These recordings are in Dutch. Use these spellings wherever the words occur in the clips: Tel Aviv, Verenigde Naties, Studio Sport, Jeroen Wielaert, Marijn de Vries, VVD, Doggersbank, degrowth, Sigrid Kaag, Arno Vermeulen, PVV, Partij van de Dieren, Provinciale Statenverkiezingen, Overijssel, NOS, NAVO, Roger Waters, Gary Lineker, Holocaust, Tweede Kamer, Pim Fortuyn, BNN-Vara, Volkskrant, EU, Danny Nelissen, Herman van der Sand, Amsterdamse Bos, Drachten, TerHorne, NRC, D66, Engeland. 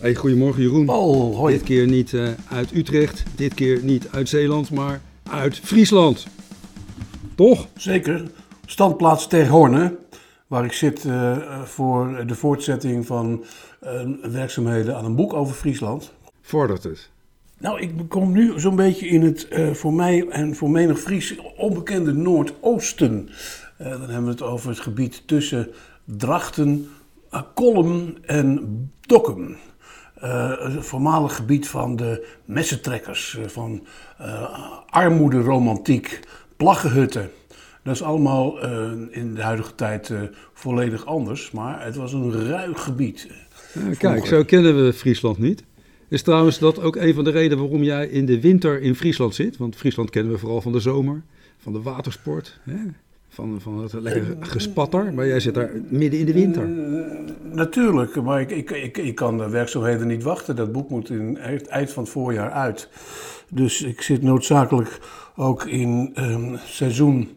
Hey, goedemorgen Jeroen. Oh, hoi. Dit keer niet uit Utrecht, dit keer niet uit Zeeland, maar uit Friesland. Toch? Zeker. Standplaats TerHorne, waar ik zit voor de voortzetting van werkzaamheden aan een boek over Friesland. Vordert het? Nou, ik kom nu zo'n beetje in het voor mij en voor menig Fries onbekende Noordoosten. Dan hebben we het over het gebied tussen Drachten, Kollum en Dokkum. Het voormalig gebied van de messentrekkers, van armoederomantiek, plaggenhutten. Dat is allemaal in de huidige tijd volledig anders, maar het was een ruig gebied. Kijk, zo kennen we Friesland niet. Is trouwens dat ook een van de redenen waarom jij in de winter in Friesland zit? Want Friesland kennen we vooral van de zomer, van de watersport, hè? Van het lekkere gespatter, maar jij zit daar midden in de winter. Natuurlijk, maar ik kan de werkzaamheden niet wachten. Dat boek moet in het eind van het voorjaar uit. Dus ik zit noodzakelijk ook in seizoen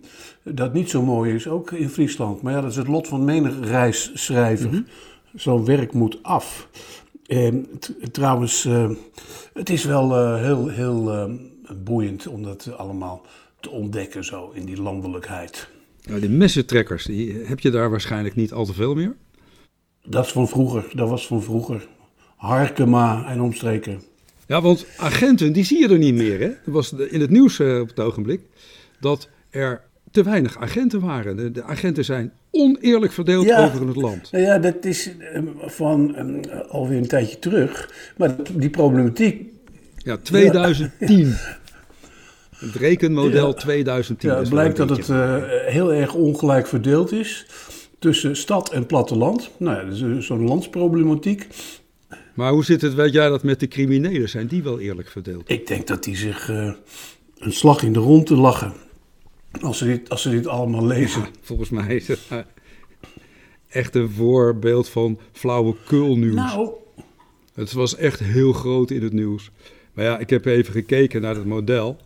dat niet zo mooi is, ook in Friesland. Maar ja, dat is het lot van menig reisschrijver. Mm-hmm. Zo'n werk moet af. Trouwens, het is wel heel boeiend om dat allemaal te ontdekken zo in die landelijkheid. Nou, die messentrekkers, die heb je daar waarschijnlijk niet al te veel meer? Dat was van vroeger. Harkema en omstreken. Ja, want agenten, die zie je er niet meer, hè? Er was in het nieuws op het ogenblik dat er te weinig agenten waren. De agenten zijn oneerlijk verdeeld over het land. Ja, dat is van alweer een tijdje terug. Maar die problematiek... Ja, 2010. Ja. Het rekenmodel 2010. Ja, het blijkt dat het heel erg ongelijk verdeeld is tussen stad en platteland. Nou ja, dat is zo'n landsproblematiek. Maar hoe zit het, weet jij dat met de criminelen? Zijn die wel eerlijk verdeeld? Ik denk dat die zich een slag in de ronde lachen. Als ze dit allemaal lezen. Ja, volgens mij is het echt een voorbeeld van flauwekulnieuws. Nou. Het was echt heel groot in het nieuws. Maar ja, ik heb even gekeken naar het model.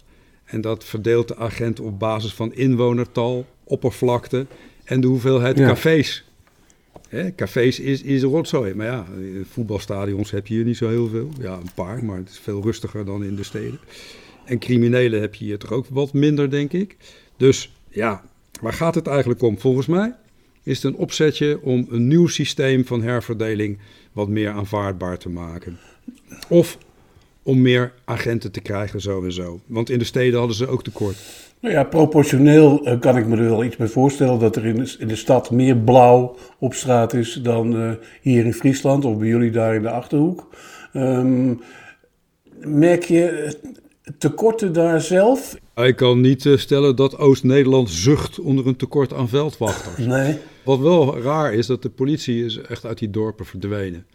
En dat verdeelt de agent op basis van inwonertal, oppervlakte en de hoeveelheid cafés. Hè, cafés is een rotzooi. Maar ja, voetbalstadions heb je hier niet zo heel veel. Ja, een paar, maar het is veel rustiger dan in de steden. En criminelen heb je hier toch ook wat minder, denk ik. Dus ja, waar gaat het eigenlijk om? Volgens mij is het een opzetje om een nieuw systeem van herverdeling wat meer aanvaardbaar te maken. Of om meer agenten te krijgen, zo en zo. Want in de steden hadden ze ook tekort. Nou ja, proportioneel kan ik me er wel iets bij voorstellen dat er in de stad meer blauw op straat is dan hier in Friesland of bij jullie daar in de Achterhoek. Merk je tekorten daar zelf? Ik kan niet stellen dat Oost-Nederland zucht onder een tekort aan veldwachters. Nee. Wat wel raar is, dat de politie is echt uit die dorpen verdwenen.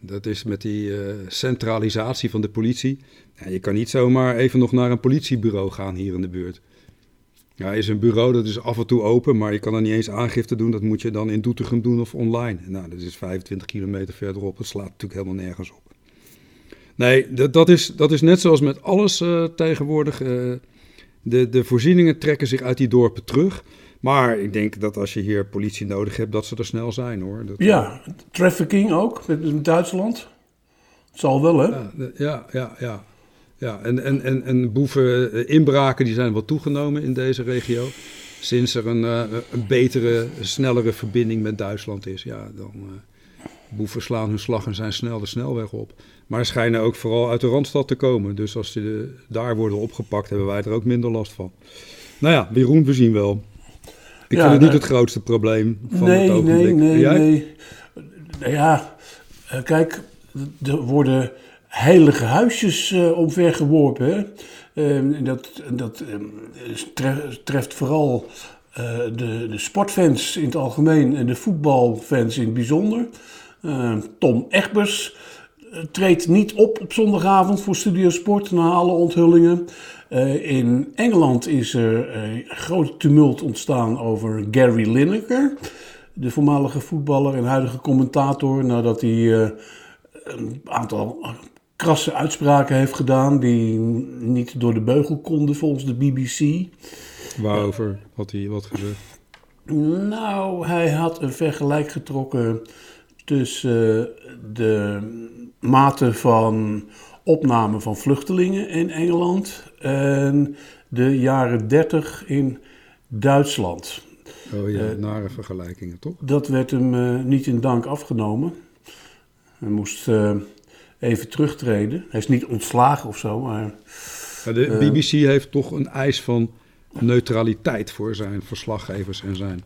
Dat is met die centralisatie van de politie. Nou, je kan niet zomaar even nog naar een politiebureau gaan hier in de buurt. Ja, is een bureau, dat is af en toe open, maar je kan er niet eens aangifte doen. Dat moet je dan in Doetinchem doen of online. Nou, dat is 25 kilometer verderop. Dat slaat natuurlijk helemaal nergens op. Nee, dat is net zoals met alles tegenwoordig. De voorzieningen trekken zich uit die dorpen terug. Maar ik denk dat als je hier politie nodig hebt, dat ze er snel zijn, hoor. Ja, trafficking ook, met Duitsland. Het zal wel, hè? Ja. Ja, en boeven, inbraken, die zijn wel toegenomen in deze regio. Sinds er een betere, snellere verbinding met Duitsland is, ja, dan... Boeven slaan hun slag en zijn snel de snelweg op. Maar schijnen ook vooral uit de Randstad te komen. Dus als ze daar worden opgepakt, hebben wij er ook minder last van. Nou ja, Jeroen, we zien wel. Ik vind het niet het grootste probleem van het ogenblik. Nee. Ja, kijk, er worden heilige huisjes omvergeworpen. Hè? Dat treft vooral de sportfans in het algemeen en de voetbalfans in het bijzonder. Tom Egbers treedt niet op zondagavond voor Studio Sport na alle onthullingen. In Engeland is er groot tumult ontstaan over Gary Lineker, de voormalige voetballer en huidige commentator, nadat hij een aantal krasse uitspraken heeft gedaan die niet door de beugel konden volgens de BBC. Waarover had hij wat gezegd? Nou, hij had een vergelijk getrokken tussen de mate van opname van vluchtelingen in Engeland en de jaren 30 in Duitsland. Oh ja, nare vergelijkingen toch? Dat werd hem niet in dank afgenomen. Hij moest even terugtreden. Hij is niet ontslagen of zo, maar... Ja, de BBC heeft toch een eis van neutraliteit voor zijn verslaggevers en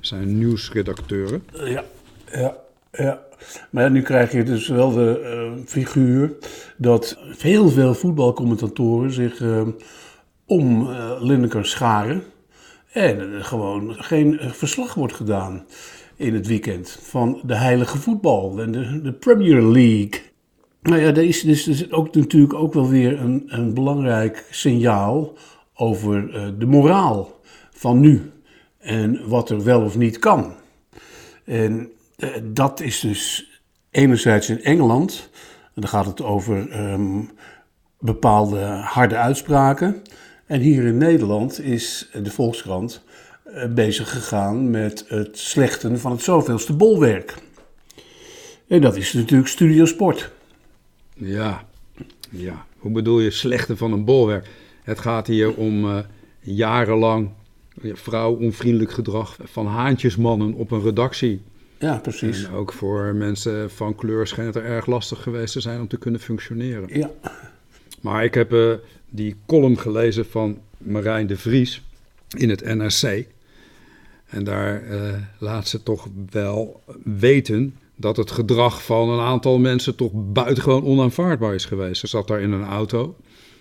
zijn nieuwsredacteuren. Ja. Maar ja, nu krijg je dus wel de figuur dat heel veel voetbalcommentatoren zich om Lineker scharen. En er gewoon geen verslag wordt gedaan in het weekend van de heilige voetbal en de Premier League. Nou ja, er is dus ook natuurlijk ook wel weer een belangrijk signaal over de moraal van nu en wat er wel of niet kan. En dat is dus enerzijds in Engeland, en dan gaat het over bepaalde harde uitspraken. En hier in Nederland is de Volkskrant bezig gegaan met het slechten van het zoveelste bolwerk. En dat is natuurlijk Studio Sport. Ja. Hoe bedoel je slechten van een bolwerk? Het gaat hier om jarenlang vrouwonvriendelijk gedrag van haantjesmannen op een redactie. Ja, precies. En ook voor mensen van kleur schijnt het er erg lastig geweest te zijn om te kunnen functioneren. Ja. Maar ik heb die column gelezen van Marijn de Vries in het NRC. En daar laat ze toch wel weten dat het gedrag van een aantal mensen toch buitengewoon onaanvaardbaar is geweest. Ze zat daar in een auto,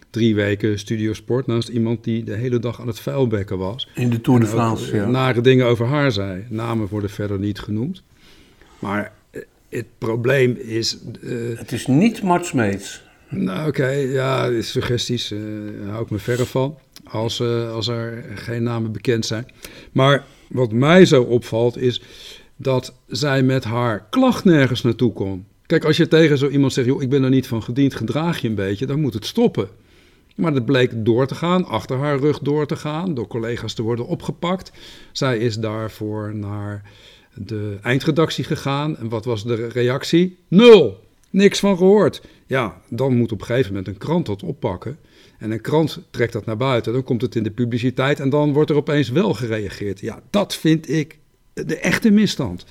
3 weken Studio Sport, naast iemand die de hele dag aan het vuilbekken was. In de Tour de France, ja. Nare dingen over haar zei. Namen worden verder niet genoemd. Maar het probleem is... het is niet Mart Smeets. Nou oké, ja, suggesties hou ik me verre van als er geen namen bekend zijn. Maar wat mij zo opvalt is dat zij met haar klacht nergens naartoe kon. Kijk, als je tegen zo iemand zegt, joh, ik ben er niet van gediend, gedraag je een beetje, dan moet het stoppen. Maar dat bleek door te gaan, achter haar rug door te gaan, door collega's te worden opgepakt. Zij is daarvoor naar de eindredactie gegaan en wat was de reactie? 0! Niks van gehoord. Ja, dan moet op een gegeven moment een krant dat oppakken. En een krant trekt dat naar buiten. Dan komt het in de publiciteit en dan wordt er opeens wel gereageerd. Ja, dat vind ik de echte misstand.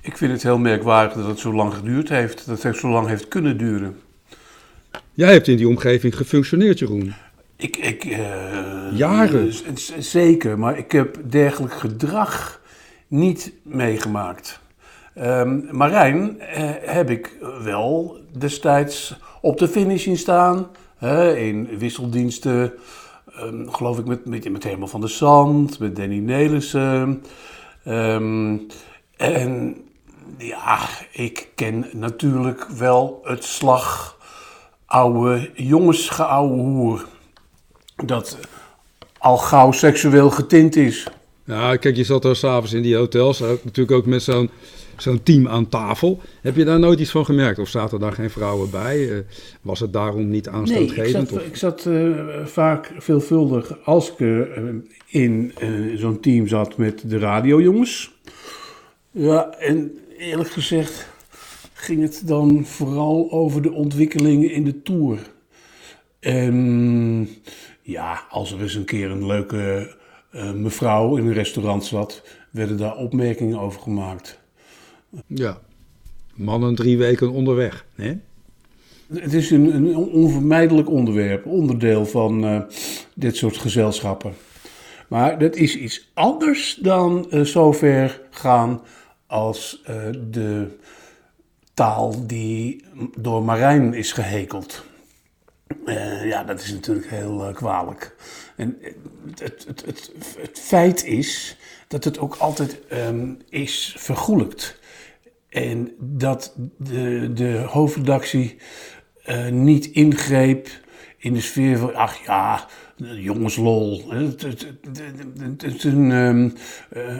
Ik vind het heel merkwaardig dat het zo lang geduurd heeft. Dat het zo lang heeft kunnen duren. Jij hebt in die omgeving gefunctioneerd, Jeroen. Jaren. Zeker, maar ik heb dergelijk gedrag niet meegemaakt. Marijn heb ik wel destijds op de finish zien staan, in wisseldiensten, geloof ik met Herman van der Sand, met Danny Nelissen. En ja, ik ken natuurlijk wel het slag oude jongensgeouwe hoer, dat al gauw seksueel getint is. Ja, kijk, je zat daar s'avonds in die hotels, natuurlijk ook met zo'n team aan tafel. Heb je daar nooit iets van gemerkt? Of zaten daar geen vrouwen bij? Was het daarom niet aanstootgevend? Nee, ik zat vaak veelvuldig, als ik in zo'n team zat met de radiojongens. Ja, en eerlijk gezegd ging het dan vooral over de ontwikkelingen in de Tour. Ja, als er eens een keer een leuke mevrouw in een restaurant zat, werden daar opmerkingen over gemaakt. Ja, mannen 3 weken onderweg, hè? Het is een onvermijdelijk onderwerp, onderdeel van dit soort gezelschappen. Maar dat is iets anders dan zover gaan als de taal die door Marijn is gehekeld. Ja, dat is natuurlijk heel kwalijk. En het feit is dat het ook altijd is vergoelijkt. En dat de hoofdredactie niet ingreep in de sfeer van, ach ja, jongenslol. Het is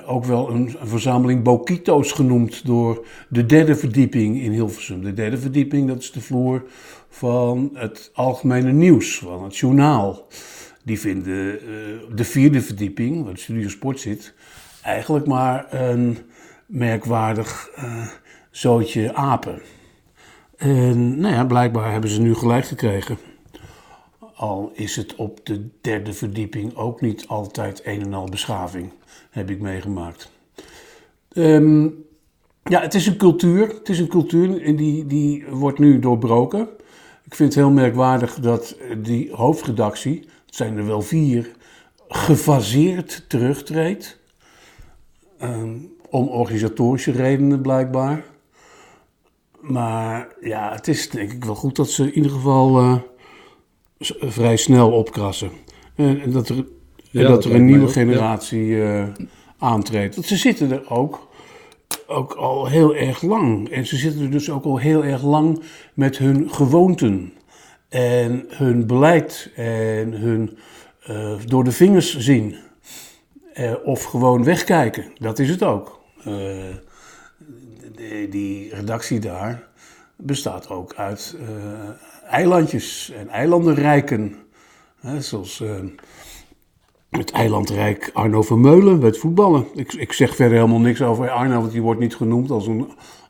ook wel een verzameling Bokito's genoemd door de 3e verdieping in Hilversum. De 3e verdieping, dat is de vloer van het algemene nieuws, van het journaal. Die vinden de 4e verdieping, waar de Studio Sport zit, eigenlijk maar een merkwaardig zootje apen. En nou ja, blijkbaar hebben ze nu gelijk gekregen. Al is het op de derde verdieping ook niet altijd een en al beschaving, heb ik meegemaakt. Ja, het is een cultuur. Het is een cultuur en die wordt nu doorbroken. Ik vind het heel merkwaardig dat die hoofdredactie, het zijn er wel 4, gefaseerd terugtreedt. Om organisatorische redenen blijkbaar. Maar ja, het is denk ik wel goed dat ze in ieder geval vrij snel opkrassen. En dat er, ja, dat er een nieuwe generatie aantreedt. Want ze zitten er ook al heel erg lang. En ze zitten er dus ook al heel erg lang met hun gewoonten. En hun beleid. En hun door de vingers zien. Of gewoon wegkijken. Dat is het ook. Die redactie daar bestaat ook uit eilandjes en eilandenrijken. Zoals het eilandrijk Arno Vermeulen bij het voetballen. Ik zeg verder helemaal niks over Arno, want die wordt niet genoemd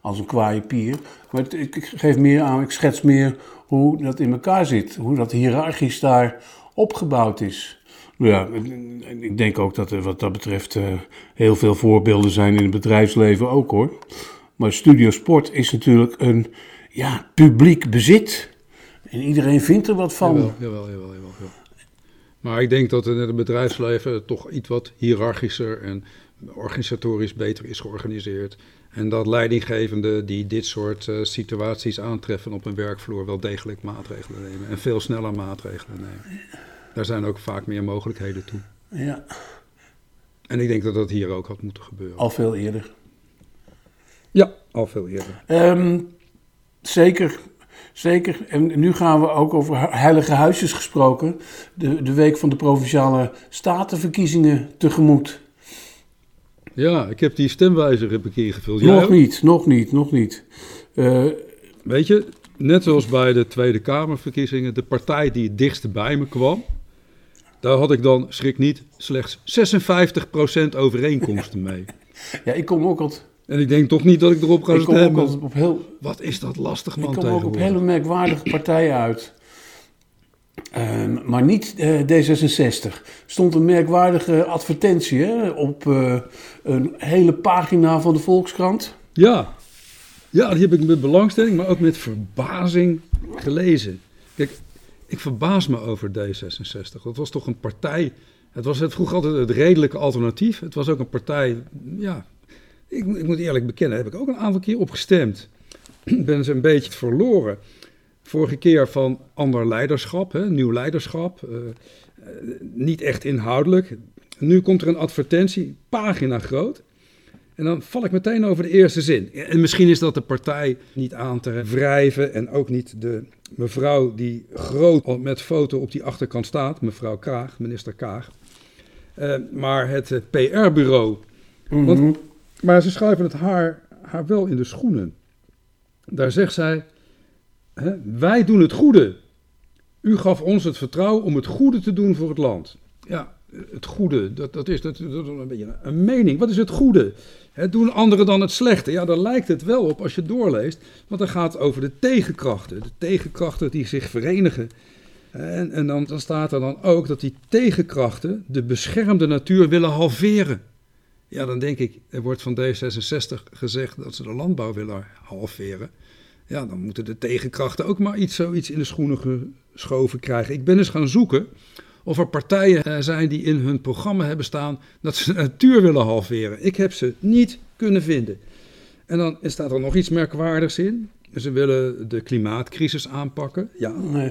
als een kwaaie pier. Maar ik geef meer aan, ik schets meer hoe dat in elkaar zit. Hoe dat hiërarchisch daar opgebouwd is. Nou ja, ik denk ook dat er wat dat betreft heel veel voorbeelden zijn in het bedrijfsleven ook hoor. Maar Studio Sport is natuurlijk een publiek bezit. En iedereen vindt er wat van. Jawel. Maar ik denk dat in het bedrijfsleven toch iets wat hiërarchischer en organisatorisch beter is georganiseerd. En dat leidinggevenden die dit soort situaties aantreffen op hun werkvloer wel degelijk maatregelen nemen. En veel sneller maatregelen nemen. Daar zijn ook vaak meer mogelijkheden toe. Ja. En ik denk dat dat hier ook had moeten gebeuren. Al veel eerder. Ja, al veel eerder. Zeker. Zeker, en nu gaan we ook over heilige huisjes gesproken. De week van de Provinciale Statenverkiezingen tegemoet. Ja, ik heb die stemwijzer een keer ingevuld. Nog niet. Weet je, net zoals bij de Tweede Kamerverkiezingen, de partij die het dichtst bij me kwam, daar had ik dan, schrik niet, slechts 56% overeenkomsten mee. Ja, ik kom ook altijd. En ik denk toch niet dat ik erop ga stemmen. Wat is dat lastig, man, tegenwoordig. Ik kom ook op hele merkwaardige partijen uit. Maar niet D66. Stond een merkwaardige advertentie op een hele pagina van de Volkskrant. Ja, die heb ik met belangstelling, maar ook met verbazing gelezen. Kijk, ik verbaas me over D66. Dat was toch een partij. Het was vroeger altijd het redelijke alternatief. Het was ook een partij, ja. Ik moet eerlijk bekennen, heb ik ook een aantal keer opgestemd. Ik ben ze een beetje verloren. Vorige keer van ander leiderschap, nieuw leiderschap. Niet echt inhoudelijk. Nu komt er een advertentie, pagina groot. En dan val ik meteen over de eerste zin. En misschien is dat de partij niet aan te wrijven. En ook niet de mevrouw die groot met foto op die achterkant staat. Mevrouw Kaag, minister Kaag. Maar het PR-bureau. Mm-hmm. Maar ze schuiven het haar wel in de schoenen. Daar zegt zij, wij doen het goede. U gaf ons het vertrouwen om het goede te doen voor het land. Ja, het goede, dat is een beetje een mening. Wat is het goede? Doen anderen dan het slechte? Ja, daar lijkt het wel op als je het doorleest. Want dat gaat over de tegenkrachten. De tegenkrachten die zich verenigen. En dan staat er dan ook dat die tegenkrachten de beschermde natuur willen halveren. Ja, dan denk ik, er wordt van D66 gezegd dat ze de landbouw willen halveren. Ja, dan moeten de tegenkrachten ook maar zoiets in de schoenen geschoven krijgen. Ik ben eens gaan zoeken of er partijen zijn die in hun programma hebben staan dat ze de natuur willen halveren. Ik heb ze niet kunnen vinden. En dan staat er nog iets merkwaardigs in. Ze willen de klimaatcrisis aanpakken.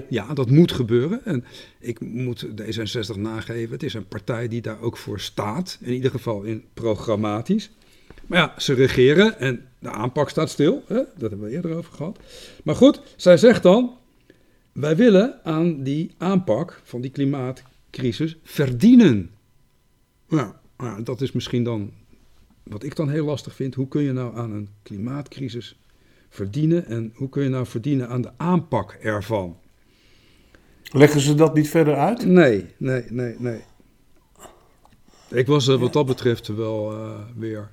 Ja, dat moet gebeuren. En ik moet D66 nageven. Het is een partij die daar ook voor staat. In ieder geval programmatisch. Maar ja, ze regeren en de aanpak staat stil. Hè? Dat hebben we eerder over gehad. Maar goed, zij zegt dan, wij willen aan die aanpak van die klimaatcrisis verdienen. Nou, dat is misschien dan wat ik dan heel lastig vind. Hoe kun je nou aan een klimaatcrisis verdienen en hoe kun je nou verdienen aan de aanpak ervan? Leggen ze dat niet verder uit? Nee. Ik was wat dat betreft wel weer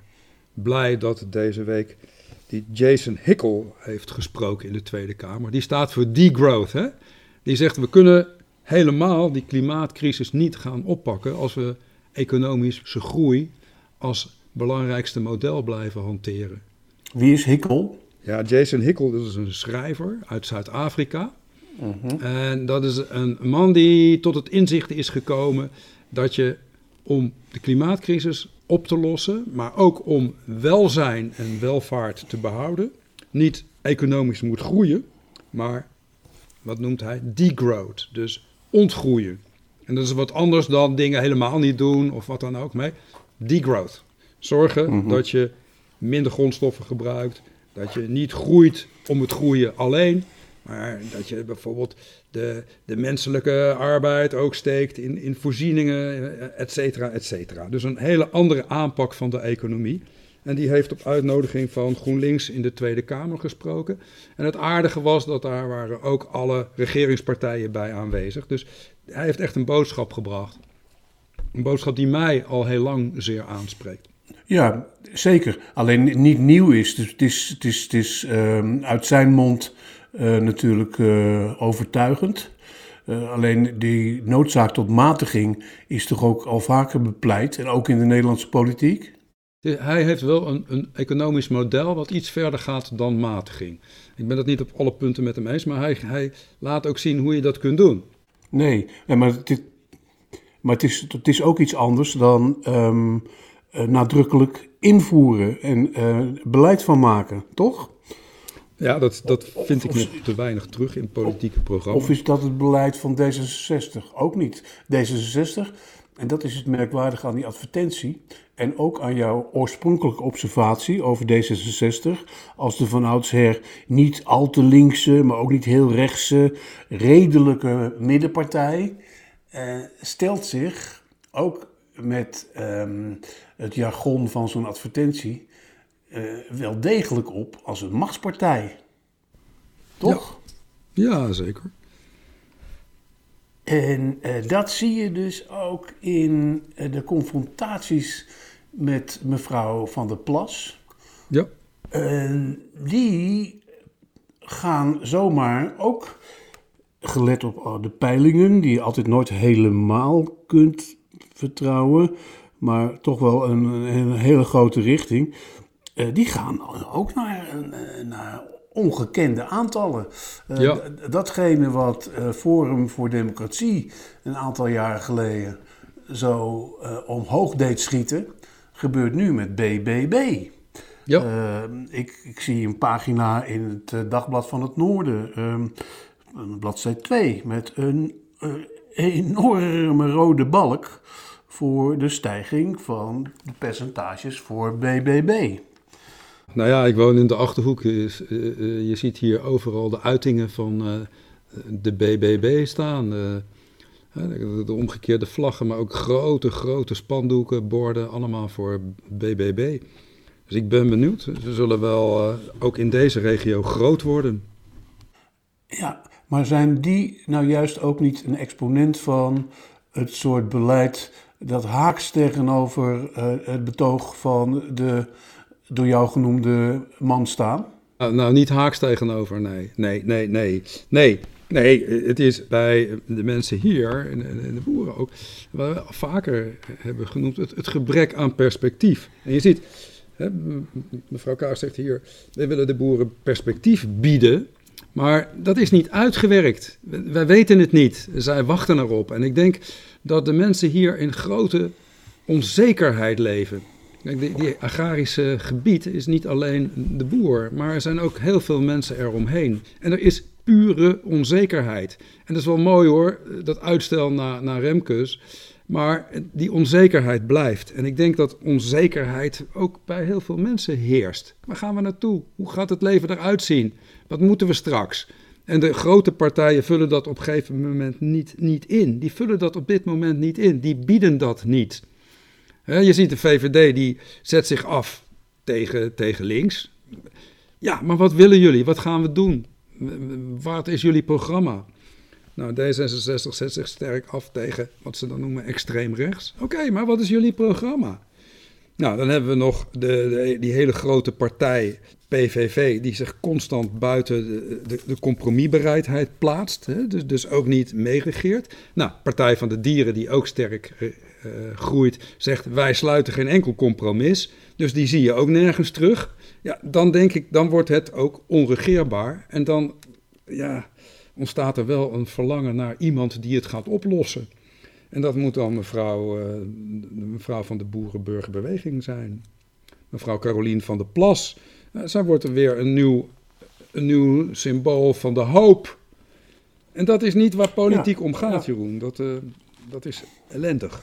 blij dat deze week die Jason Hickel heeft gesproken in de Tweede Kamer. Die staat voor degrowth, hè? Die zegt, we kunnen helemaal die klimaatcrisis niet gaan oppakken als we economische groei als belangrijkste model blijven hanteren. Wie is Hickel? Ja, Jason Hickel, dat is een schrijver uit Zuid-Afrika. Uh-huh. En dat is een man die tot het inzicht is gekomen dat je om de klimaatcrisis op te lossen, maar ook om welzijn en welvaart te behouden, niet economisch moet groeien, maar, wat noemt hij, degrowth, dus ontgroeien. En dat is wat anders dan dingen helemaal niet doen of wat dan ook, maar degrowth. Zorgen mm-hmm. dat je minder grondstoffen gebruikt, dat je niet groeit om het groeien alleen, maar dat je bijvoorbeeld de menselijke arbeid ook steekt in voorzieningen, et cetera, et cetera. Dus een hele andere aanpak van de economie. En die heeft op uitnodiging van GroenLinks in de Tweede Kamer gesproken. En het aardige was dat daar waren ook alle regeringspartijen bij aanwezig. Dus hij heeft echt een boodschap gebracht. Een boodschap die mij al heel lang zeer aanspreekt. Ja, zeker. Alleen niet nieuw is. Dus het is uit zijn mond natuurlijk overtuigend. Alleen die noodzaak tot matiging is toch ook al vaker bepleit. En ook in de Nederlandse politiek. Hij heeft wel een economisch model wat iets verder gaat dan matiging. Ik ben het niet op alle punten met hem eens, maar hij laat ook zien hoe je dat kunt doen. Nee, maar het is ook iets anders dan nadrukkelijk invoeren en beleid van maken, toch? Ja, dat vind ik nog te weinig terug in politieke programma's. Of is dat het beleid van D66? Ook niet. D66, en dat is het merkwaardige aan die advertentie en ook aan jouw oorspronkelijke observatie over D66... als de van oudsher niet al te linkse, maar ook niet heel rechtse, redelijke middenpartij, stelt zich ook met het jargon van zo'n advertentie wel degelijk op als een machtspartij. Toch? Ja zeker. En dat zie je dus ook in de confrontaties met mevrouw van der Plas. Ja. Die gaan zomaar ook, gelet op de peilingen, die je altijd nooit helemaal kunt vertrouwen, maar toch wel een hele grote richting. Die gaan ook naar ongekende aantallen. Ja. Datgene wat Forum voor Democratie een aantal jaren geleden zo omhoog deed schieten, gebeurt nu met BBB. Ja. Ik zie een pagina in het Dagblad van het Noorden, bladzij 2, met een enorme rode balk voor de stijging van de percentages voor BBB. Nou ja, ik woon in de Achterhoek. Je ziet hier overal de uitingen van de BBB staan. De omgekeerde vlaggen, maar ook grote spandoeken, borden, allemaal voor BBB. Dus ik ben benieuwd. Ze zullen wel ook in deze regio groot worden. Ja, maar zijn die nou juist ook niet een exponent van het soort beleid dat haaks tegenover het betoog van de door jou genoemde man staan? Nou, niet haaks tegenover, nee. Het is bij de mensen hier, en de boeren ook, wat we vaker hebben genoemd, het gebrek aan perspectief. En je ziet, hè, mevrouw Kaas zegt hier, wij willen de boeren perspectief bieden, maar dat is niet uitgewerkt. Wij weten het niet, zij wachten erop. En ik denk dat de mensen hier in grote onzekerheid leven. Kijk, die agrarische gebied is niet alleen de boer, maar er zijn ook heel veel mensen eromheen. En er is pure onzekerheid. En dat is wel mooi hoor, dat uitstel naar Remkes. Maar die onzekerheid blijft. En ik denk dat onzekerheid ook bij heel veel mensen heerst. Waar gaan we naartoe? Hoe gaat het leven eruit zien? Wat moeten we straks? En de grote partijen vullen dat op een gegeven moment niet in. Die vullen dat op dit moment niet in. Die bieden dat niet. Je ziet de VVD, die zet zich af tegen links. Ja, maar wat willen jullie? Wat gaan we doen? Wat is jullie programma? Nou, D66 zet zich sterk af tegen wat ze dan noemen extreem rechts. Oké, maar wat is jullie programma? Nou, dan hebben we nog die hele grote partij PVV, die zich constant buiten de compromisbereidheid plaatst. Hè? Dus ook niet meeregeert. Nou, Partij van de Dieren, die ook sterk groeit, zegt wij sluiten geen enkel compromis. Dus die zie je ook nergens terug. Ja, dan denk ik, dan wordt het ook onregeerbaar. En dan ja, ontstaat er wel een verlangen naar iemand die het gaat oplossen. En dat moet dan mevrouw van de Boerenburgerbeweging zijn. Mevrouw Caroline van der Plas. Zij wordt er weer een nieuw symbool van de hoop. En dat is niet waar politiek om gaat, Jeroen. Dat is ellendig.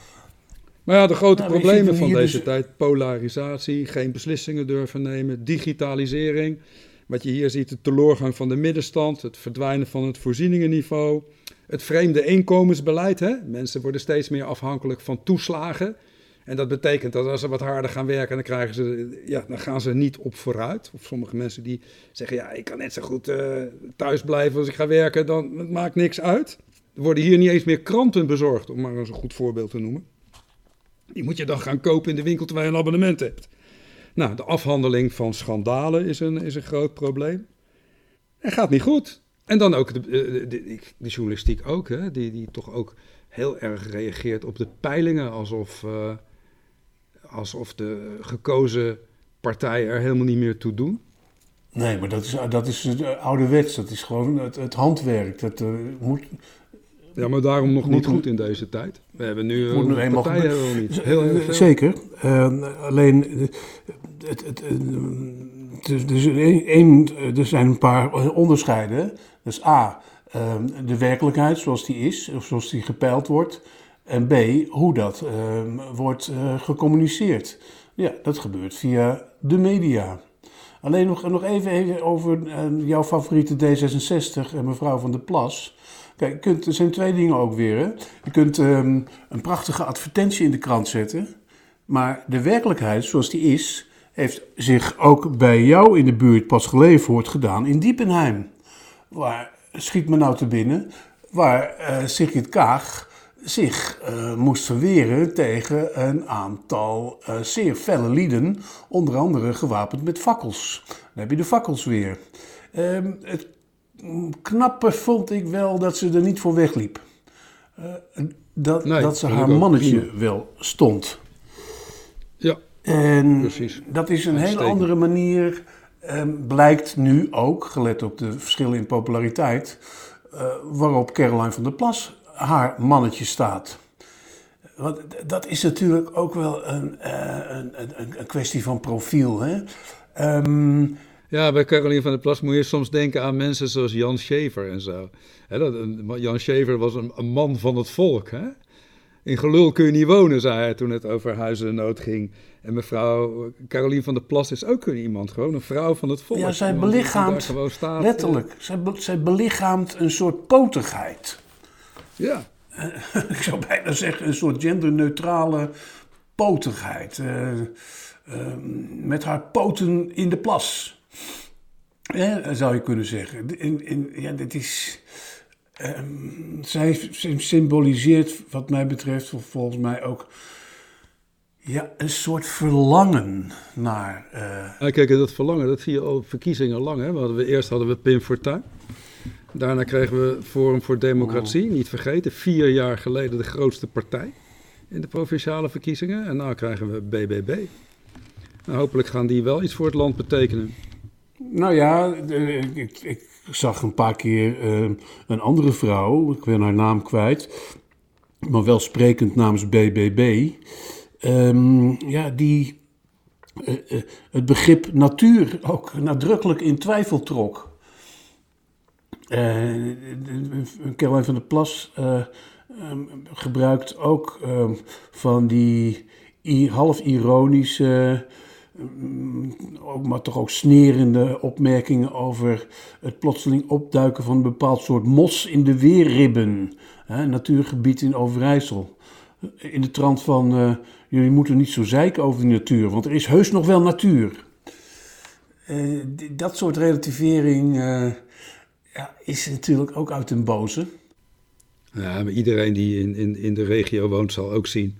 Maar ja, de grote problemen van deze tijd. Polarisatie, geen beslissingen durven nemen, digitalisering. Wat je hier ziet, de teleurgang van de middenstand, het verdwijnen van het voorzieningenniveau. Het vreemde inkomensbeleid, hè? Mensen worden steeds meer afhankelijk van toeslagen. En dat betekent dat als ze wat harder gaan werken, dan krijgen ze, ja, dan gaan ze niet op vooruit. Of sommige mensen die zeggen, ja, ik kan net zo goed thuis blijven als ik ga werken, dan het maakt niks uit. Er worden hier niet eens meer kranten bezorgd, om maar eens een goed voorbeeld te noemen. Die moet je dan gaan kopen in de winkel terwijl je een abonnement hebt. Nou, de afhandeling van schandalen is een groot probleem. Het gaat niet goed. En dan ook de journalistiek ook, hè? Die toch ook heel erg reageert op de peilingen, alsof de gekozen partijen er helemaal niet meer toe doen. Nee, maar dat is ouderwets, dat is gewoon het handwerk. Dat moet... Ja, maar daarom nog niet goed in deze tijd. We hebben nu een partij helemaal niet. Heel zeker. Alleen, er zijn een paar onderscheiden. Dus A, de werkelijkheid zoals die is, of zoals die gepeild wordt. En B, hoe dat wordt gecommuniceerd. Ja, dat gebeurt via de media. Alleen nog even over jouw favoriete D66 en mevrouw van der Plas. Kijk, er zijn twee dingen ook weer. Hè? Je kunt een prachtige advertentie in de krant zetten. Maar de werkelijkheid zoals die is, heeft zich ook bij jou in de buurt pas geleefd gedaan in Diepenheim. Waar, schiet me nou te binnen, waar Sigrid Kaag zich moest verweren tegen een aantal zeer felle lieden. Onder andere gewapend met fakkels. Dan heb je de fakkels weer. Het knappe vond ik wel dat ze er niet voor wegliep. Dat ze haar mannetje wel stond. Ja, precies. Dat is een heel andere manier, blijkt nu ook, gelet op de verschillen in populariteit, waarop Caroline van der Plas haar mannetje staat. Want dat is natuurlijk ook wel een kwestie van profiel, hè? Ja, bij Caroline van der Plas moet je soms denken aan mensen zoals Jan Schever en zo. Jan Schever was een man van het volk. Hè? In gelul kun je niet wonen, zei hij toen het over huizennood ging. En mevrouw Caroline van der Plas is ook iemand, gewoon een vrouw van het volk. Ja, zij belichaamt, letterlijk, zij belichaamt een soort potigheid. Ja. Ik zou bijna zeggen een soort genderneutrale potigheid. Met haar poten in de plas. Ja, zou je kunnen zeggen. Ja, dit is, zij symboliseert wat mij betreft volgens mij ook ja, een soort verlangen naar... Ja, kijk, dat verlangen, dat zie je al verkiezingen lang. Hè? Eerst hadden we Pim Fortuyn. Daarna kregen we Forum voor Democratie, niet vergeten. 4 jaar geleden de grootste partij in de provinciale verkiezingen. En nu krijgen we BBB. Nou, hopelijk gaan die wel iets voor het land betekenen. Nou ja, ik zag een paar keer een andere vrouw, ik ben haar naam kwijt, maar wel sprekend namens BBB, die het begrip natuur ook nadrukkelijk in twijfel trok. Caroline van der Plas gebruikt ook van die half ironische... maar toch ook snerende opmerkingen over het plotseling opduiken van een bepaald soort mos in de weerribben. Natuurgebied in Overijssel. In de trant van, jullie moeten niet zo zeiken over de natuur, want er is heus nog wel natuur. Dat soort relativering is natuurlijk ook uit den boze. Ja, maar iedereen die in de regio woont zal ook zien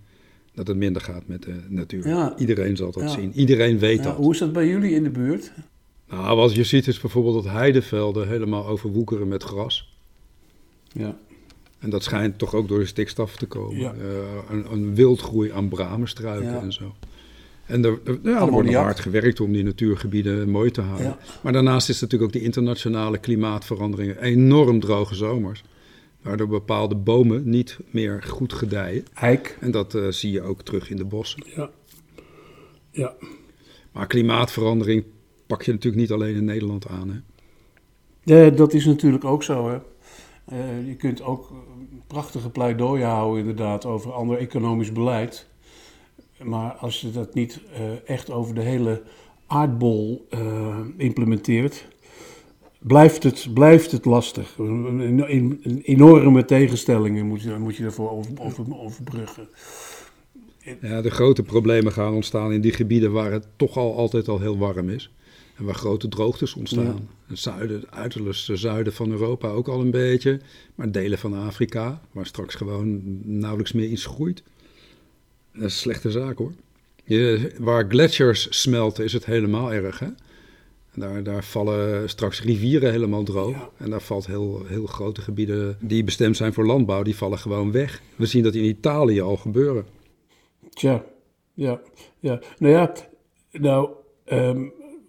dat het minder gaat met de natuur. Ja. Iedereen zal dat zien. Iedereen weet dat. Hoe is dat bij jullie in de buurt? Nou, wat je ziet is bijvoorbeeld dat heidevelden helemaal overwoekeren met gras. Ja. En dat schijnt toch ook door de stikstof te komen. Ja. Een wildgroei aan bramenstruiken en zo. En er wordt hard gewerkt om die natuurgebieden mooi te houden. Ja. Maar daarnaast is natuurlijk ook de internationale klimaatveranderingen. Enorm droge zomers. Waardoor bepaalde bomen niet meer goed gedijen. Eik. En dat zie je ook terug in de bossen. Ja. Ja. Maar klimaatverandering pak je natuurlijk niet alleen in Nederland aan. Hè? Ja, dat is natuurlijk ook zo. Hè? Je kunt ook prachtige pleidooien houden inderdaad over ander economisch beleid. Maar als je dat niet echt over de hele aardbol implementeert, blijft het lastig. In enorme tegenstellingen moet je daarvoor overbruggen. Ja, de grote problemen gaan ontstaan in die gebieden waar het toch altijd al heel warm is. En waar grote droogtes ontstaan. Ja. Het uiterste zuiden van Europa ook al een beetje. Maar delen van Afrika, waar straks gewoon nauwelijks meer iets groeit. Dat is een slechte zaak hoor. Waar gletsjers smelten is het helemaal erg hè. Daar vallen straks rivieren helemaal droog. Ja. En daar valt heel grote gebieden die bestemd zijn voor landbouw, die vallen gewoon weg. We zien dat in Italië al gebeuren. Tja, ja.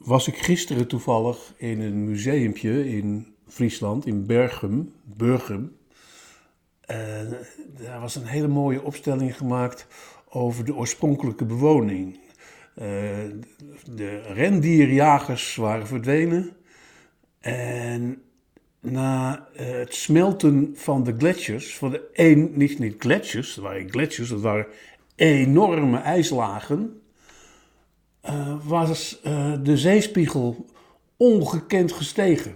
Was ik gisteren toevallig in een museumpje in Friesland, in Burgum. Daar was een hele mooie opstelling gemaakt over de oorspronkelijke bewoning. De rendierjagers waren verdwenen. En na het smelten van de gletsjers, dat waren enorme ijslagen, was de zeespiegel ongekend gestegen.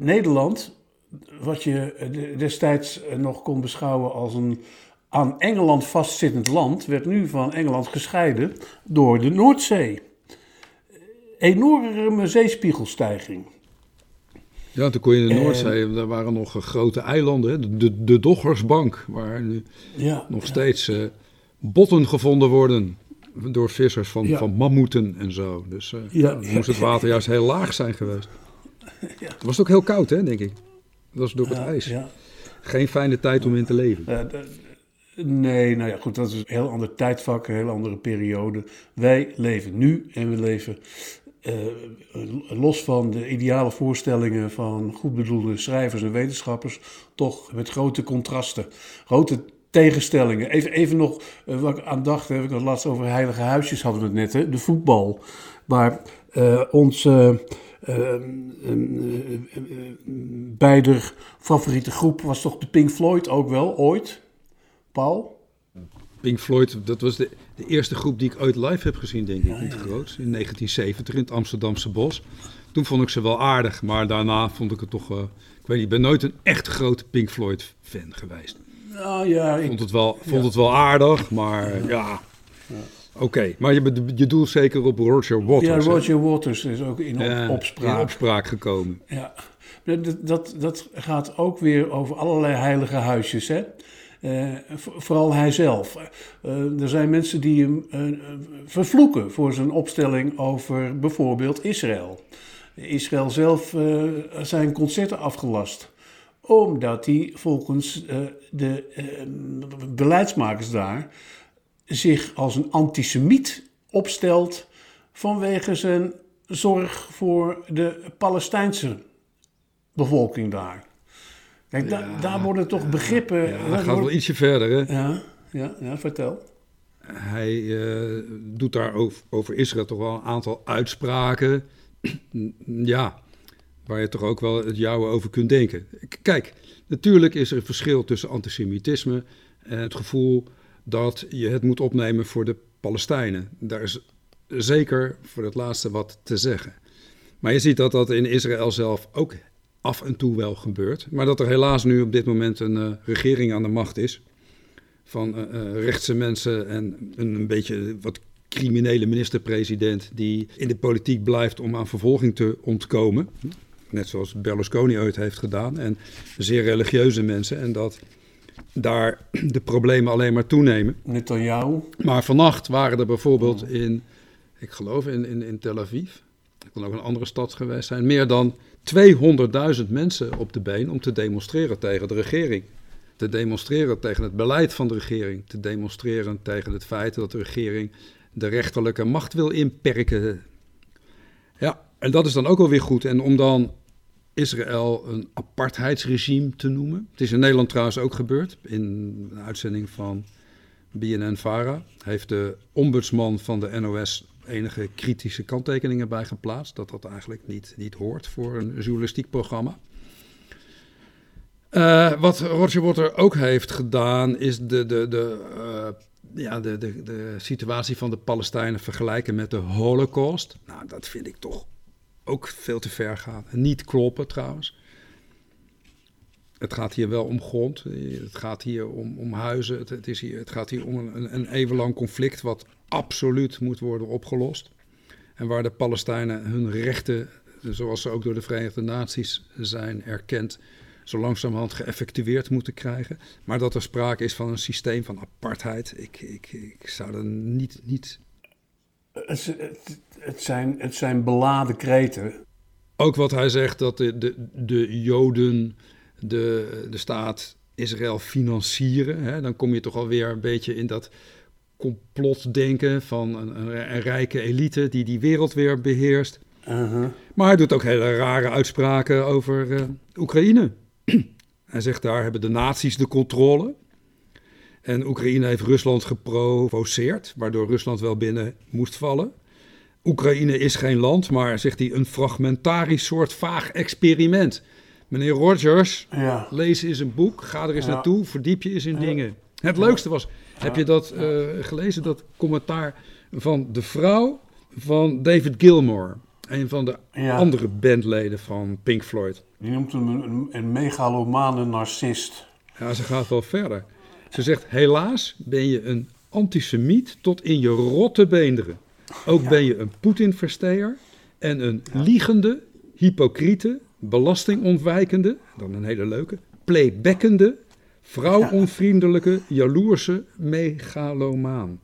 Nederland, wat je destijds nog kon beschouwen als een aan Engeland vastzittend land, werd nu van Engeland gescheiden door de Noordzee. Enorme zeespiegelstijging. Ja, toen kon je in de Noordzee, daar waren nog grote eilanden, de Doggersbank, waar nu nog steeds botten gevonden worden door vissers van mammoeten en zo. Dus moest het water juist heel laag zijn geweest. Ja. Het was ook heel koud, hè, denk ik. Dat was door het ijs. Ja. Geen fijne tijd om in te leven. Nee, nou ja, goed, dat is een heel ander tijdvak, een heel andere periode. Wij leven nu en we leven los van de ideale voorstellingen van goedbedoelde schrijvers en wetenschappers, toch met grote contrasten, grote tegenstellingen. Even nog, wat ik aan dacht, heb ik het laatst over heilige huisjes hadden we het net, hè? De voetbal, waar onze beider favoriete groep was toch de Pink Floyd ook wel, ooit? Paul? Pink Floyd, dat was de eerste groep die ik ooit live heb gezien, denk ik, in het grootst. In 1970 in het Amsterdamse Bos. Toen vond ik ze wel aardig, maar daarna vond ik het toch... ik weet niet, ik ben nooit een echt grote Pink Floyd fan geweest. Nou ja, ik vond het wel aardig, maar ja. Oké, maar je doelt zeker op Roger Waters. Ja, Roger Waters is ook in opspraak gekomen. Ja, dat gaat ook weer over allerlei heilige huisjes, hè? Vooral hij zelf. Er zijn mensen die hem vervloeken voor zijn opstelling over bijvoorbeeld Israël. Israël zelf zijn concerten afgelast. Omdat hij volgens de beleidsmakers daar zich als een antisemiet opstelt vanwege zijn zorg voor de Palestijnse bevolking daar. Kijk, daar worden toch begrippen... Ja, dat gaat wel ietsje verder, hè? Ja, vertel. Hij doet daar over Israël toch wel een aantal uitspraken... ja, waar je toch ook wel het jouwe over kunt denken. Kijk, natuurlijk is er een verschil tussen antisemitisme... en het gevoel dat je het moet opnemen voor de Palestijnen. Daar is zeker voor het laatste wat te zeggen. Maar je ziet dat dat in Israël zelf ook... af en toe wel gebeurt, maar dat er helaas nu op dit moment een regering aan de macht is van rechtse mensen en een beetje wat criminele minister-president die in de politiek blijft om aan vervolging te ontkomen, net zoals Berlusconi ooit heeft gedaan, en zeer religieuze mensen en dat daar de problemen alleen maar toenemen. Netanyahu. Maar vannacht waren er bijvoorbeeld in, ik geloof in Tel Aviv, dat kan ook een andere stad geweest zijn, meer dan 200.000 mensen op de been om te demonstreren tegen de regering. Te demonstreren tegen het beleid van de regering. Te demonstreren tegen het feit dat de regering de rechterlijke macht wil inperken. Ja, en dat is dan ook alweer goed. En om dan Israël een apartheidsregime te noemen. Het is in Nederland trouwens ook gebeurd. In een uitzending van BNN-Vara heeft de ombudsman van de NOS enige kritische kanttekeningen bij geplaatst. Dat eigenlijk niet hoort voor een journalistiek programma. Wat Roger Waters ook heeft gedaan is de situatie van de Palestijnen vergelijken met de Holocaust. Nou, dat vind ik toch ook veel te ver gaan. Niet kloppen trouwens. Het gaat hier wel om grond, het gaat hier om huizen, het gaat hier om een eeuwenlang conflict wat absoluut moet worden opgelost. En waar de Palestijnen hun rechten, zoals ze ook door de Verenigde Naties zijn erkend, zo langzamerhand geëffectueerd moeten krijgen. Maar dat er sprake is van een systeem van apartheid, ik zou er niet... Het zijn beladen kreten. Ook wat hij zegt, dat de Joden de staat Israël financieren. Hè? Dan kom je toch alweer een beetje in dat complotdenken van een rijke elite die wereld weer beheerst. Uh-huh. Maar hij doet ook hele rare uitspraken over Oekraïne. Hij zegt, daar hebben de nazi's de controle. En Oekraïne heeft Rusland geprovoceerd, waardoor Rusland wel binnen moest vallen. Oekraïne is geen land, maar, zegt hij, een fragmentarisch soort vaag experiment. Meneer Rogers, lees eens een boek, ga er eens naartoe, verdiep je eens in dingen. Het leukste was, heb je dat gelezen, dat commentaar van de vrouw van David Gilmour, een van de andere bandleden van Pink Floyd. Die noemt hem een megalomane narcist. Ja, ze gaat wel verder. Ze zegt, helaas ben je een antisemiet tot in je rotte beenderen. Ook ben je een Poetin-versteer en een liegende, hypocriete, belastingontwijkende, dan een hele leuke, playbackende, vrouwonvriendelijke, jaloerse megalomaan.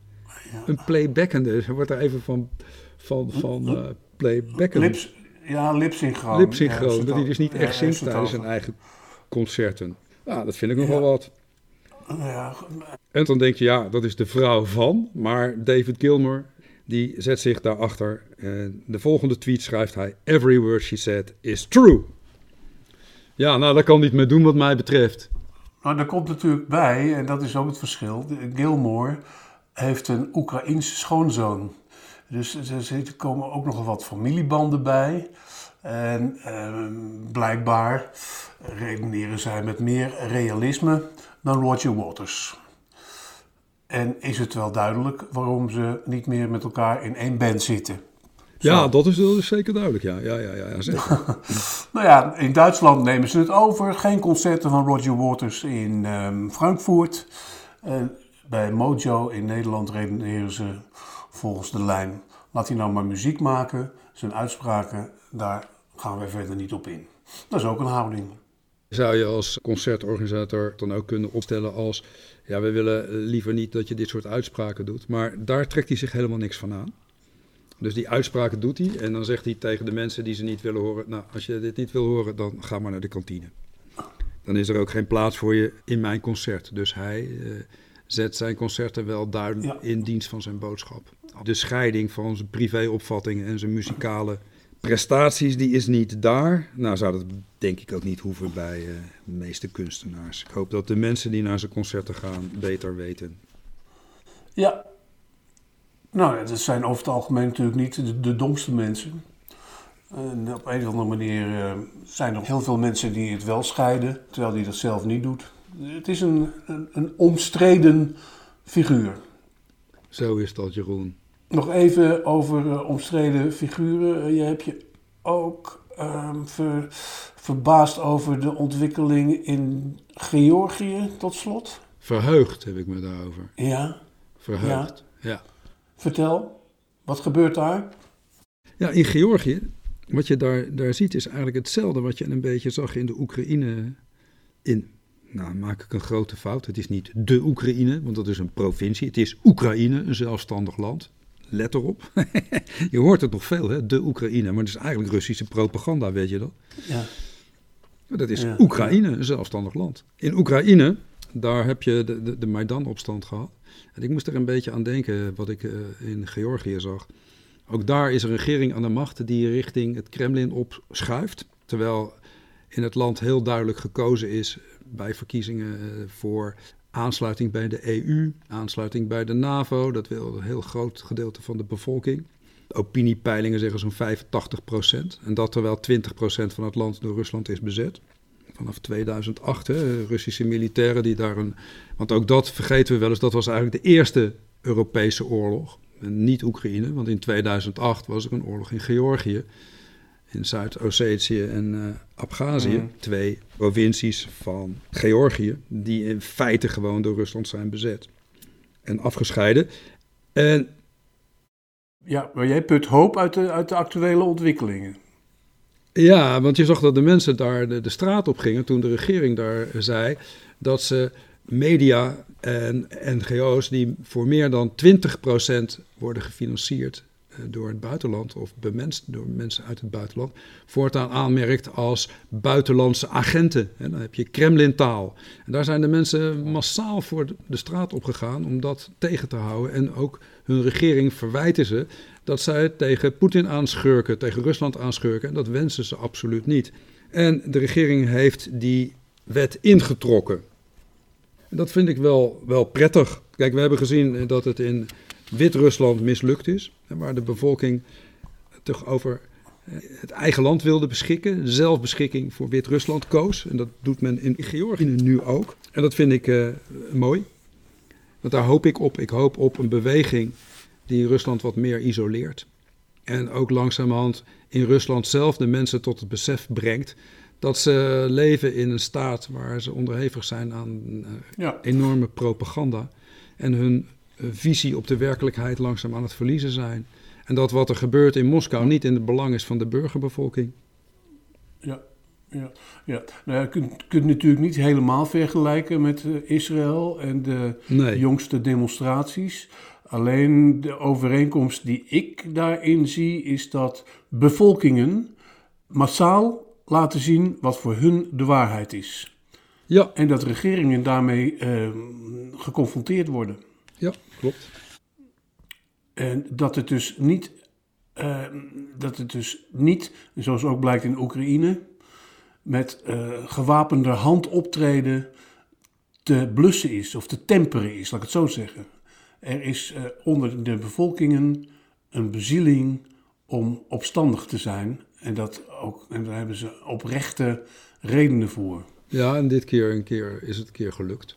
Ja. Een playbackende, ze wordt er even van playbackende. Lipsynchroon. Lipsynchroon, dat hij dus niet echt zingt tijdens zijn eigen concerten. Nou, dat vind ik nogal wat. Ja. En dan denk je, dat is de vrouw van, maar David Gilmour, die zet zich daarachter. De volgende tweet schrijft hij, every word she said is true. Ja, nou, dat kan niet meer doen wat mij betreft. Nou, daar komt natuurlijk bij, en dat is ook het verschil. Gilmour heeft een Oekraïense schoonzoon. Dus er komen ook nogal wat familiebanden bij. En blijkbaar redeneren zij met meer realisme dan Roger Waters. En is het wel duidelijk waarom ze niet meer met elkaar in één band zitten? Zo. Ja, dat is zeker duidelijk. Ja, zeker. Nou ja, in Duitsland nemen ze het over. Geen concerten van Roger Waters in Frankfurt. En bij Mojo in Nederland redeneren ze volgens de lijn. Laat hij nou maar muziek maken. Zijn uitspraken, daar gaan we verder niet op in. Dat is ook een houding. Zou je als concertorganisator dan ook kunnen opstellen als, we willen liever niet dat je dit soort uitspraken doet. Maar daar trekt hij zich helemaal niks van aan. Dus die uitspraken doet hij en dan zegt hij tegen de mensen die ze niet willen horen, nou, als je dit niet wil horen, dan ga maar naar de kantine. Dan is er ook geen plaats voor je in mijn concert. Dus hij zet zijn concerten wel duidelijk in dienst van zijn boodschap. De scheiding van zijn privéopvattingen en zijn muzikale prestaties, die is niet daar. Nou, zou dat denk ik ook niet hoeven bij de meeste kunstenaars. Ik hoop dat de mensen die naar zijn concerten gaan beter weten. Ja. Nou, dat zijn over het algemeen natuurlijk niet de domste mensen. En op een of andere manier zijn er heel veel mensen die het wel scheiden, terwijl die dat zelf niet doet. Het is een omstreden figuur. Zo is dat, Jeroen. Nog even over omstreden figuren. Je hebt je ook verbaasd over de ontwikkeling in Georgië, tot slot. Verheugd heb ik me daarover. Ja? Verheugd, ja. Vertel, wat gebeurt daar? Ja, in Georgië, wat je daar ziet is eigenlijk hetzelfde wat je een beetje zag in de Oekraïne in nou maak ik een grote fout. Het is niet de Oekraïne, want dat is een provincie. Het is Oekraïne, een zelfstandig land. Let erop. Je hoort het nog veel, hè? De Oekraïne. Maar het is eigenlijk Russische propaganda, weet je dat? Ja. Maar dat is Oekraïne, een zelfstandig land. In Oekraïne, daar heb je de Maidan-opstand gehad. En ik moest er een beetje aan denken wat ik in Georgië zag. Ook daar is een regering aan de macht die richting het Kremlin opschuift. Terwijl in het land heel duidelijk gekozen is bij verkiezingen voor aansluiting bij de EU, aansluiting bij de NAVO. Dat wil een heel groot gedeelte van de bevolking. Opiniepeilingen zeggen zo'n 85%. En dat terwijl 20% van het land door Rusland is bezet. Vanaf 2008, hè, Russische militairen die daar een... Want ook dat vergeten we wel eens, dat was eigenlijk de eerste Europese oorlog. En niet Oekraïne, want in 2008 was er een oorlog in Georgië, in Zuid-Ossetië en Abchazië. Mm. Twee provincies van Georgië die in feite gewoon door Rusland zijn bezet en afgescheiden. En... Ja, maar jij put hoop uit de actuele ontwikkelingen. Ja, want je zag dat de mensen daar de straat op gingen toen de regering daar zei dat ze media en NGO's die voor meer dan 20% worden gefinancierd door het buitenland of bemenst door mensen uit het buitenland, voortaan aanmerkt als buitenlandse agenten. En dan heb je Kremlin-taal. En daar zijn de mensen massaal voor de straat op gegaan om dat tegen te houden. En ook hun regering verwijten ze dat zij tegen Poetin aanschurken, tegen Rusland aanschurken. En dat wensen ze absoluut niet. En de regering heeft die wet ingetrokken. En dat vind ik wel prettig. Kijk, we hebben gezien dat het in Wit-Rusland mislukt is, waar de bevolking toch over het eigen land wilde beschikken, zelfbeschikking voor Wit-Rusland koos. En dat doet men in Georgië nu ook. En dat vind ik mooi, want daar hoop ik op. Ik hoop op een beweging die Rusland wat meer isoleert. En ook langzamerhand in Rusland zelf de mensen tot het besef brengt dat ze leven in een staat waar ze onderhevig zijn aan enorme propaganda en hun visie op de werkelijkheid langzaam aan het verliezen zijn. En dat wat er gebeurt in Moskou niet in het belang is van de burgerbevolking. Ja. Nou, je kunt natuurlijk niet helemaal vergelijken met Israël en de jongste demonstraties. Alleen de overeenkomst die ik daarin zie is dat bevolkingen massaal laten zien wat voor hun de waarheid is. Ja. En dat regeringen daarmee geconfronteerd worden. Ja, klopt. En dat het dus niet, zoals ook blijkt in Oekraïne, met gewapende hand optreden te blussen is, of te temperen is, laat ik het zo zeggen. Er is onder de bevolkingen een bezieling om opstandig te zijn. En en daar hebben ze oprechte redenen voor. Ja, en dit keer is het een keer gelukt.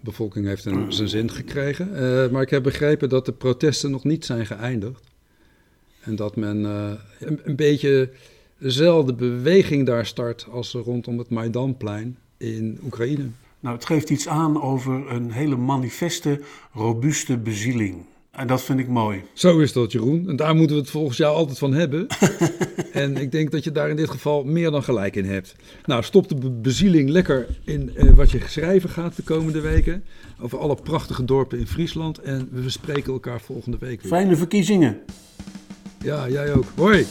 De bevolking heeft zijn zin gekregen. Maar ik heb begrepen dat de protesten nog niet zijn geëindigd. En dat men een beetje dezelfde beweging daar start als rondom het Maidanplein in Oekraïne. Nou, het geeft iets aan over een hele manifeste, robuuste bezieling. En dat vind ik mooi. Zo is dat, Jeroen. En daar moeten we het volgens jou altijd van hebben. En ik denk dat je daar in dit geval meer dan gelijk in hebt. Nou, stop de bezieling lekker in wat je schrijven gaat de komende weken. Over alle prachtige dorpen in Friesland. En we spreken elkaar volgende week weer. Fijne verkiezingen. Ja, jij ook. Hoi.